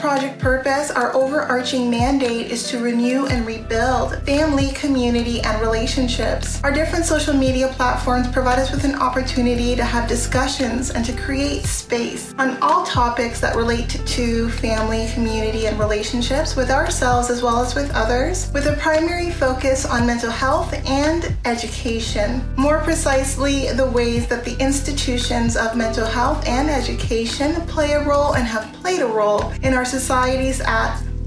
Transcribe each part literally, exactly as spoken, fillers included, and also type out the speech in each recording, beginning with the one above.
Project Purpose, our overarching mandate is to renew and rebuild family, community, and relationships. Our different social media platforms provide us with an opportunity to have discussions and to create space on all topics that relate to, to family, community, and relationships with ourselves as well as with others, with a primary focus on mental health and education. More precisely, the ways that the institutions of mental health and education play a role and have played a role in our societies at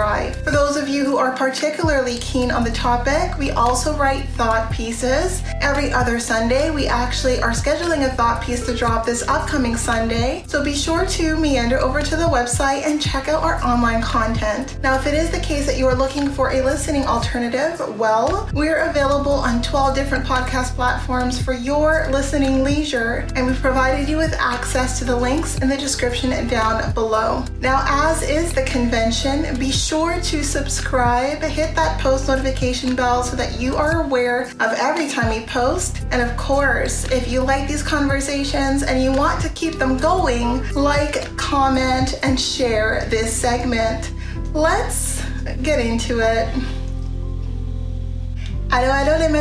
For those of you who are particularly keen on the topic, we also write thought pieces. Every other Sunday, we actually are scheduling a thought piece to drop this upcoming Sunday. So be sure to meander over to the website and check out our online content. Now, if it is the case that you are looking for a listening alternative, well, we're available on twelve different podcast platforms for your listening leisure, and we've provided you with access to the links in the description down below. Now, as is the convention, be sure Sure to subscribe, hit that post notification bell so that you are aware of every time we post. And of course, if you like these conversations and you want to keep them going, like, comment, and share this segment. Let's get into it. Hello,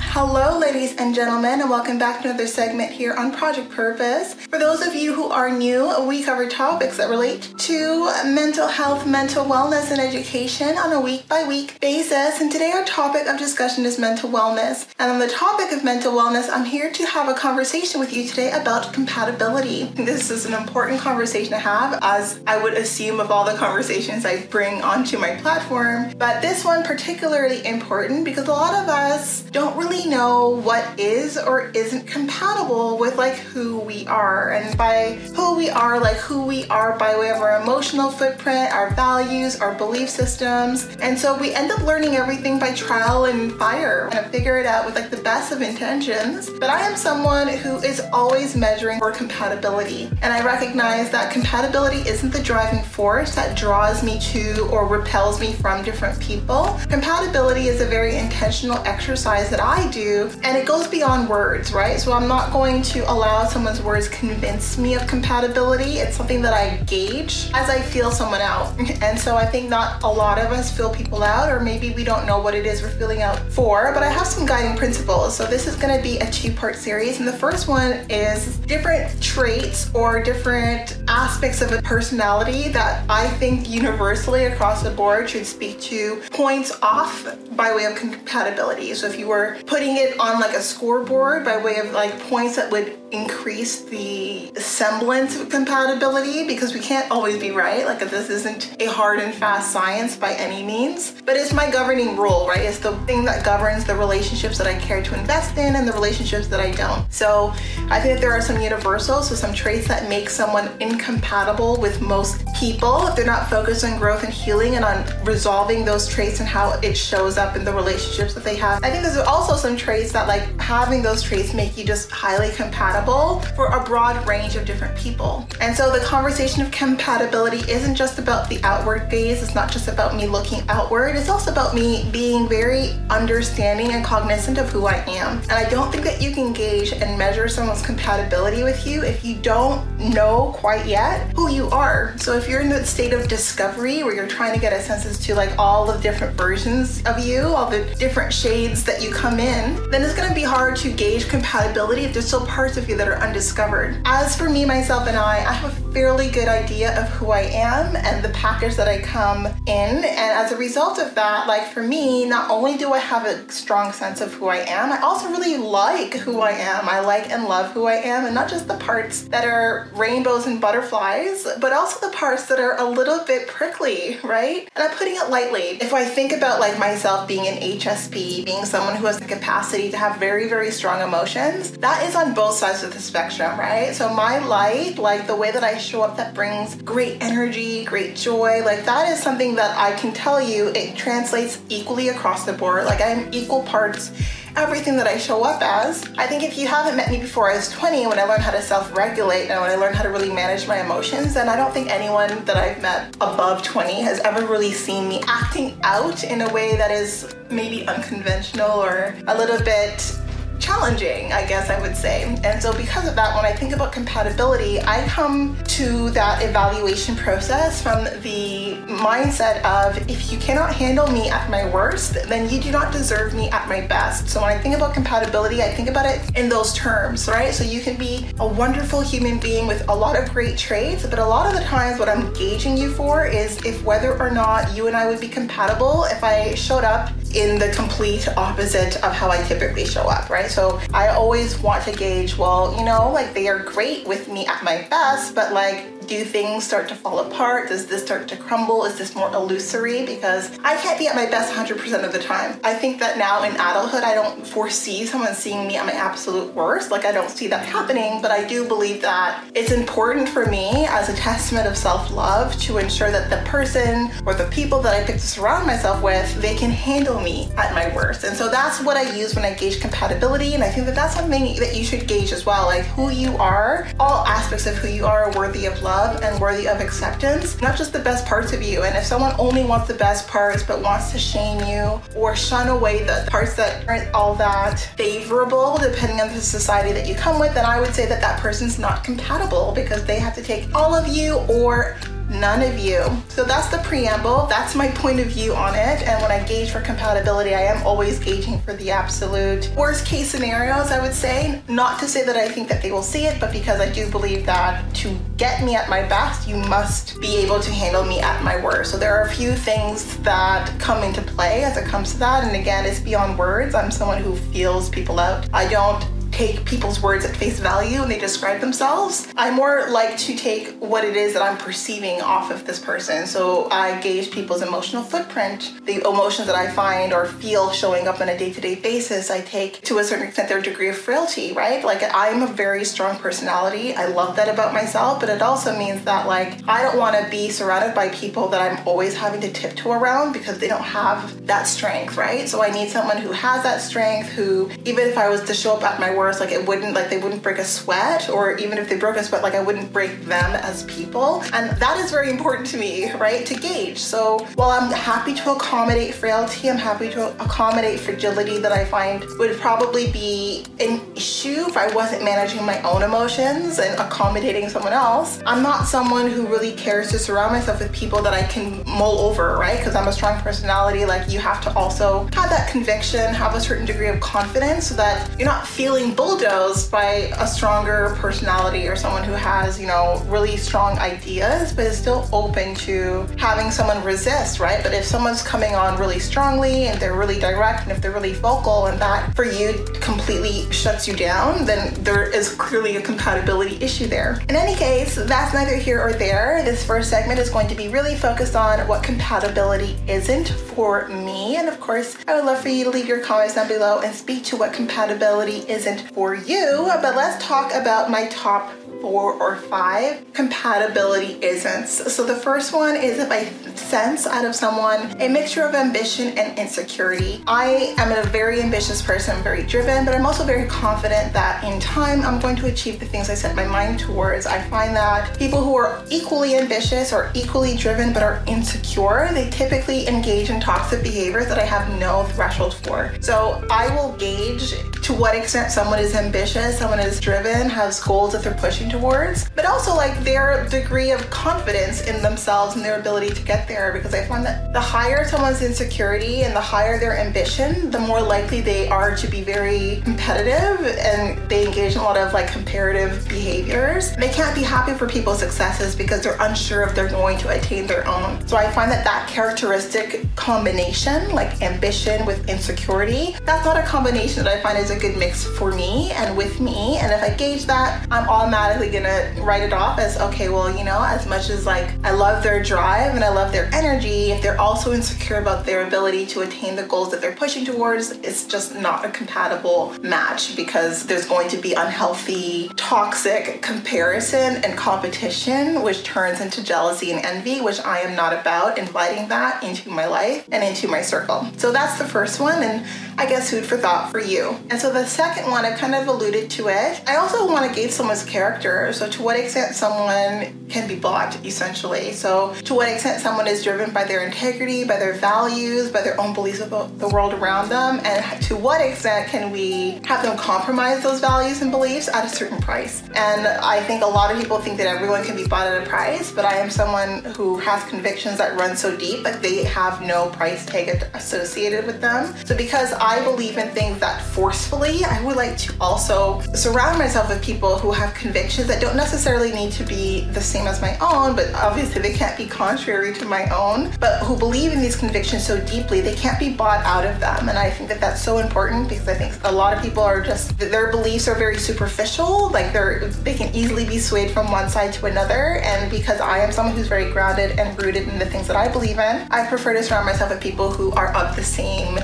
hello, ladies and gentlemen, and welcome back to another segment here on Project Purpose. For those of you who are new, we cover topics that relate to mental health, mental wellness, and education on a week-by-week basis. And today our topic of discussion is mental wellness. And on the topic of mental wellness, I'm here to have a conversation with you today about compatibility. This is an important conversation to have, as I would assume of all the conversations I bring onto my platform. But this one particularly important because a lot of us don't really know what is or isn't compatible with like who we are, and by who we are, like who we are by way of our emotional footprint, our values, our belief systems. And so we end up learning everything by trial and fire and figure it out with like the best of intentions. But I am someone who is always measuring for compatibility, and I recognize that compatibility isn't the driving force that draws me to or repels me from different people. Compatibility is a very intense intentional exercise that I do, and it goes beyond words, right? So I'm not going to allow someone's words convince me of compatibility. It's something that I gauge as I feel someone out. And so I think not a lot of us feel people out, or maybe we don't know what it is we're feeling out for, but I have some guiding principles. So this is going to be a two-part series. And the first one is different traits or different aspects of a personality that I think universally across the board should speak to points off by way of compatibility. Compatibility. So if you were putting it on like a scoreboard by way of like points that would increase the semblance of compatibility, because we can't always be right. Like this isn't a hard and fast science by any means, but it's my governing rule, right? It's the thing that governs the relationships that I care to invest in and the relationships that I don't. So I think that there are some universals, so some traits that make someone incompatible with most people if they're not focused on growth and healing and on resolving those traits and how it shows up in the relationship that they have. I think there's also some traits that, like, having those traits make you just highly compatible compatible for a broad range of different people. And so the conversation of compatibility isn't just about the outward gaze. It's not just about me looking outward. It's also about me being very understanding and cognizant of who I am. And I don't think that you can gauge and measure someone's compatibility with you if you don't know quite yet who you are. So if you're in the state of discovery where you're trying to get a sense as to like all the different versions of you, all the different shades that you come in, then it's going to be hard to gauge compatibility if there's still parts of you that are undiscovered. As for me, myself, and I, I have a fairly good idea of who I am and the package that I come in. And as a result of that, like for me, not only do I have a strong sense of who I am, I also really like who I am. I like and love who I am, and not just the parts that are rainbows and butterflies, but also the parts that are a little bit prickly, right? And I'm putting it lightly. If I think about like myself being an H S P, being someone who has the capacity to have very, very strong emotions, that is on both sides of the spectrum, right? So my light, like the way that I show up that brings great energy, great joy, like that is something that I can tell you it translates equally across the board. Like I'm equal parts everything that I show up as. I think if you haven't met me before I was twenty, when I learned how to self-regulate and when I learned how to really manage my emotions, then I don't think anyone that I've met above twenty has ever really seen me acting out in a way that is maybe unconventional or a little bit challenging, I guess I would say. And so because of that, when I think about compatibility, I come to that evaluation process from the mindset of, if you cannot handle me at my worst, then you do not deserve me at my best. So when I think about compatibility, I think about it in those terms, right? So you can be a wonderful human being with a lot of great traits, but a lot of the times what I'm gauging you for is if whether or not you and I would be compatible if I showed up in the complete opposite of how I typically show up, right? So I always want to gauge, well, you know, like they are great with me at my best, but like, do things start to fall apart? Does this start to crumble? Is this more illusory? Because I can't be at my best one hundred percent of the time. I think that now in adulthood, I don't foresee someone seeing me at my absolute worst. Like I don't see that happening, but I do believe that it's important for me as a testament of self-love to ensure that the person or the people that I pick to surround myself with, they can handle me at my worst. And so that's what I use when I gauge compatibility. And I think that that's something that you should gauge as well. Like who you are, all aspects of who you are are worthy of love and worthy of acceptance, not just the best parts of you. And if someone only wants the best parts but wants to shame you or shun away the parts that aren't all that favorable depending on the society that you come with, then I would say that that person's not compatible, because they have to take all of you or none of you. So that's the preamble. That's my point of view on it. And when I gauge for compatibility, I am always gauging for the absolute worst case scenarios, I would say. Not to say that I think that they will see it, but because I do believe that to get me at my best, you must be able to handle me at my worst. So there are a few things that come into play as it comes to that. And again, it's beyond words. I'm someone who feels people out. I don't take people's words at face value when they describe themselves. I more like to take what it is that I'm perceiving off of this person. So I gauge people's emotional footprint, the emotions that I find or feel showing up on a day-to-day basis. I take, to a certain extent, their degree of frailty, right? Like I'm a very strong personality. I love that about myself, but it also means that like, I don't want to be surrounded by people that I'm always having to tiptoe around because they don't have that strength, right? So I need someone who has that strength, who, even if I was to show up at my work, like it wouldn't, like they wouldn't break a sweat, or even if they broke a sweat, like I wouldn't break them as people. And that is very important to me, right? To gauge. So while I'm happy to accommodate frailty, I'm happy to accommodate fragility that I find would probably be an issue if I wasn't managing my own emotions and accommodating someone else. I'm not someone who really cares to surround myself with people that I can mull over, right? Because I'm a strong personality. Like you have to also have that conviction, have a certain degree of confidence so that you're not feeling bulldozed by a stronger personality or someone who has, you know, really strong ideas, but is still open to having someone resist, right? But if someone's coming on really strongly and they're really direct and if they're really vocal and that for you completely shuts you down, then there is clearly a compatibility issue there. In any case, that's neither here or there. This first segment is going to be really focused on what compatibility isn't for me. And of course, I would love for you to leave your comments down below and speak to what compatibility isn't for you, but let's talk about my top four or five, compatibility isn't. So the first one is if I sense out of someone a mixture of ambition and insecurity. I am a very ambitious person, very driven, but I'm also very confident that in time I'm going to achieve the things I set my mind towards. I find that people who are equally ambitious or equally driven but are insecure, they typically engage in toxic behaviors that I have no threshold for. So I will gauge to what extent someone is ambitious, someone is driven, has goals that they're pushing towards, but also like their degree of confidence in themselves and their ability to get there, because I find that the higher someone's insecurity and the higher their ambition, the more likely they are to be very competitive and they engage in a lot of like comparative behaviors. They can't be happy for people's successes because they're unsure if they're going to attain their own. So I find that that characteristic combination, like ambition with insecurity, that's not a combination that I find is a good mix for me and with me. And if I gauge that, I'm automatically gonna write it off as, okay, well, you know, as much as like I love their drive and I love their energy, if they're also insecure about their ability to attain the goals that they're pushing towards, it's just not a compatible match, because there's going to be unhealthy, toxic comparison and competition, which turns into jealousy and envy, which I am not about inviting that into my life and into my circle. So that's the first one, and I guess food for thought for you. And so the second one, I kind of alluded to it. I also want to gauge someone's character. So to what extent someone can be bought, essentially. So to what extent someone is driven by their integrity, by their values, by their own beliefs about the world around them, and to what extent can we have them compromise those values and beliefs at a certain price. And I think a lot of people think that everyone can be bought at a price, but I am someone who has convictions that run so deep that they have no price tag associated with them. So because I believe in things that forcefully, I would like to also surround myself with people who have convictions that don't necessarily need to be the same as my own, but obviously they can't be contrary to my own, but who believe in these convictions so deeply they can't be bought out of them. And I think that that's so important, because I think a lot of people are just, their beliefs are very superficial, like they're they can easily be swayed from one side to another. And because I am someone who's very grounded and rooted in the things that I believe in, I prefer to surround myself with people who are of the same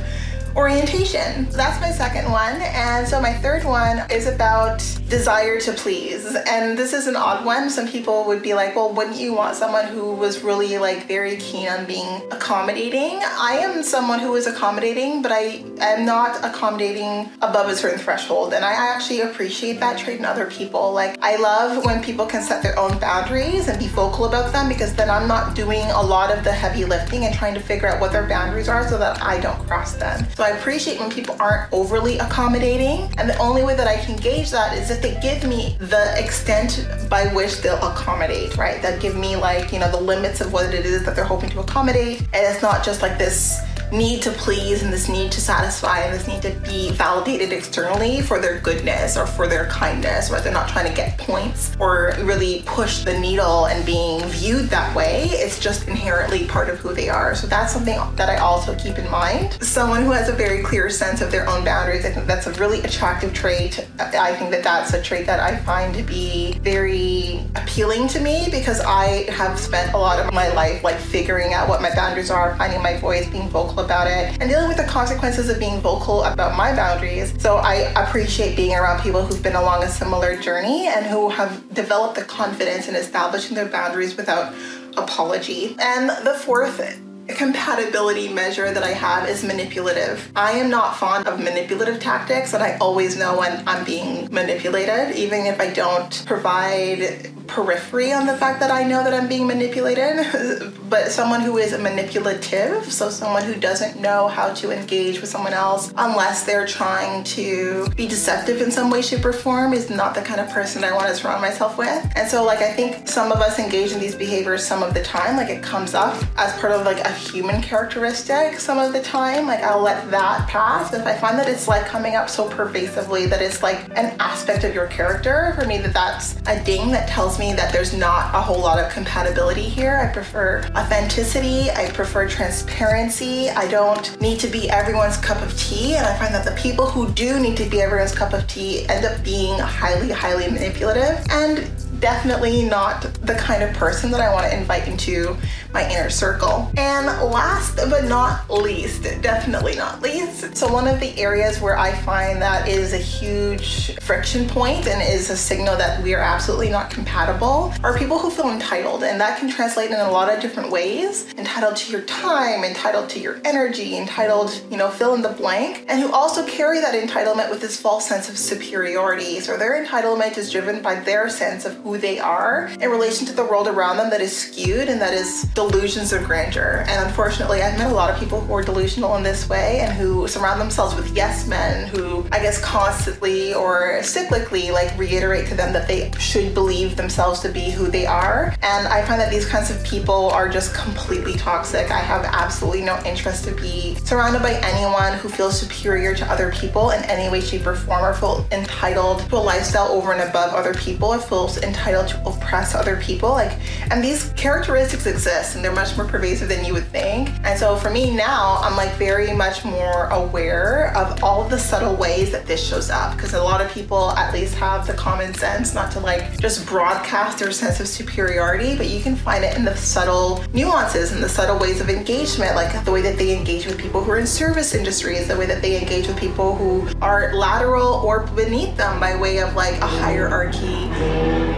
orientation. So that's my second one. And so my third one is about desire to please. And this is an odd one. Some people would be like, well, wouldn't you want someone who was really like very keen on being accommodating? I am someone who is accommodating, but I am not accommodating above a certain threshold. And I actually appreciate that trait in other people. Like, I love when people can set their own boundaries and be vocal about them, because then I'm not doing a lot of the heavy lifting and trying to figure out what their boundaries are so that I don't cross them. So I appreciate when people aren't overly accommodating. And the only way that I can gauge that is if they give me the extent by which they'll accommodate, right? They'll give me like, you know, the limits of what it is that they're hoping to accommodate. And it's not just like this need to please and this need to satisfy and this need to be validated externally for their goodness or for their kindness, where they're not trying to get points or really push the needle and being viewed that way. It's just inherently part of who they are. So that's something that I also keep in mind. Someone who has a very clear sense of their own boundaries, I think that's a really attractive trait. I think that that's a trait that I find to be very appealing to me, because I have spent a lot of my life like figuring out what my boundaries are, finding my voice, being vocal about it, and dealing with the consequences of being vocal about my boundaries. So I appreciate being around people who've been along a similar journey and who have developed the confidence in establishing their boundaries without apology. And the fourth compatibility measure that I have is manipulative. I am not fond of manipulative tactics, and I always know when I'm being manipulated, even if I don't provide periphery on the fact that I know that I'm being manipulated. But someone who is manipulative, so someone who doesn't know how to engage with someone else unless they're trying to be deceptive in some way, shape, or form, is not the kind of person I want to surround myself with. And so like I think some of us engage in these behaviors some of the time, like it comes up as part of like a human characteristic some of the time. Like I'll let that pass if I find that it's like coming up so pervasively that it's like an aspect of your character. For me, that that's a ding that tells me that there's not a whole lot of compatibility here. I prefer authenticity. I prefer transparency. I don't need to be everyone's cup of tea. And I find that the people who do need to be everyone's cup of tea end up being highly, highly manipulative, and definitely not the kind of person that I want to invite into my inner circle. And last but not least, definitely not least, so one of the areas where I find that is a huge friction point and is a signal that we are absolutely not compatible are people who feel entitled. And that can translate in a lot of different ways. Entitled to your time, entitled to your energy, entitled, you know, fill in the blank, and who also carry that entitlement with this false sense of superiority. So their entitlement is driven by their sense of who they are in relation to the world around them that is skewed, and that is delusions of grandeur. And unfortunately, I've met a lot of people who are delusional in this way and who surround themselves with yes men who, I guess, constantly or cyclically like reiterate to them that they should believe themselves to be who they are. And I find that these kinds of people are just completely toxic. I have absolutely no interest to be surrounded by anyone who feels superior to other people in any way, shape, or form, or feel entitled to a lifestyle over and above other people, or feels entitled to oppress other people. Like, and these characteristics exist, and they're much more pervasive than you would think. And so for me now, I'm like very much more aware of all the subtle ways that this shows up, because a lot of people at least have the common sense not to like just broadcast their sense of superiority, but you can find it in the subtle nuances and the subtle ways of engagement, like the way that they engage with people who are in service industries, the way that they engage with people who are lateral or beneath them by way of like a hierarchy,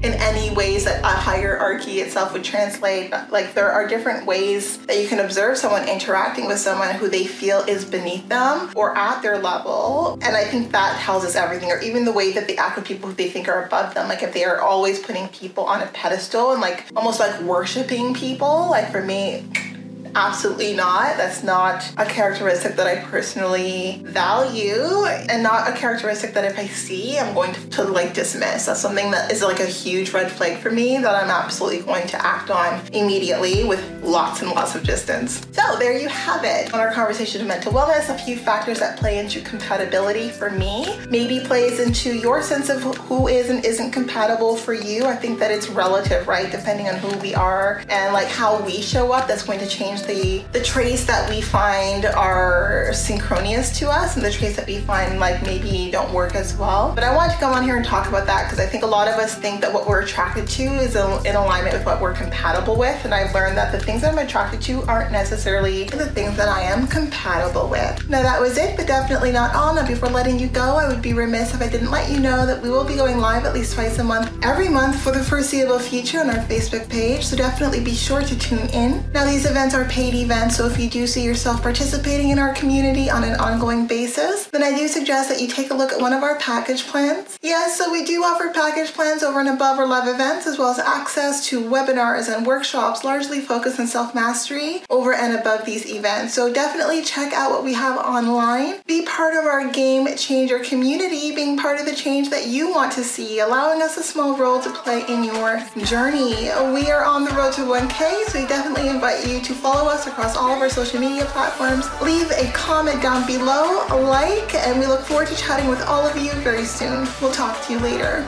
in any ways that a hierarchy itself would translate. Like there are different ways that you can observe someone interacting with someone who they feel is beneath them or at their level. And I think that tells us everything, or even the way that they act with people who they think are above them. Like if they are always putting people on a pedestal and like almost like worshiping people, like for me, absolutely not. That's not a characteristic that I personally value, and not a characteristic that if I see, I'm going to, to like dismiss. That's something that is like a huge red flag for me that I'm absolutely going to act on immediately with lots and lots of distance. So there you have it. On our conversation of mental wellness, a few factors that play into compatibility for me, maybe plays into your sense of who is and isn't compatible for you. I think that it's relative, right? Depending on who we are and like how we show up, that's going to change The, the traits that we find are synchronous to us and the traits that we find like maybe don't work as well. But I wanted to come on here and talk about that because I think a lot of us think that what we're attracted to is in alignment with what we're compatible with. And I've learned that the things that I'm attracted to aren't necessarily the things that I am compatible with. Now that was it, but definitely not all. Now before letting you go, I would be remiss if I didn't let you know that we will be going live at least twice a month, every month for the foreseeable future on our Facebook page. So definitely be sure to tune in. Now these events are paid events, so if you do see yourself participating in our community on an ongoing basis, then I do suggest that you take a look at one of our package plans. Yes, so we do offer package plans over and above our live events, as well as access to webinars and workshops largely focused on self-mastery over and above these events. So definitely check out what we have online. Be part of our game changer community, being part of the change that you want to see, allowing us a small role to play in your journey. We are on the road to one K, so we definitely invite you to follow us across all of our social media platforms. Leave a comment down below, a like, and we look forward to chatting with all of you very soon. We'll talk to you later.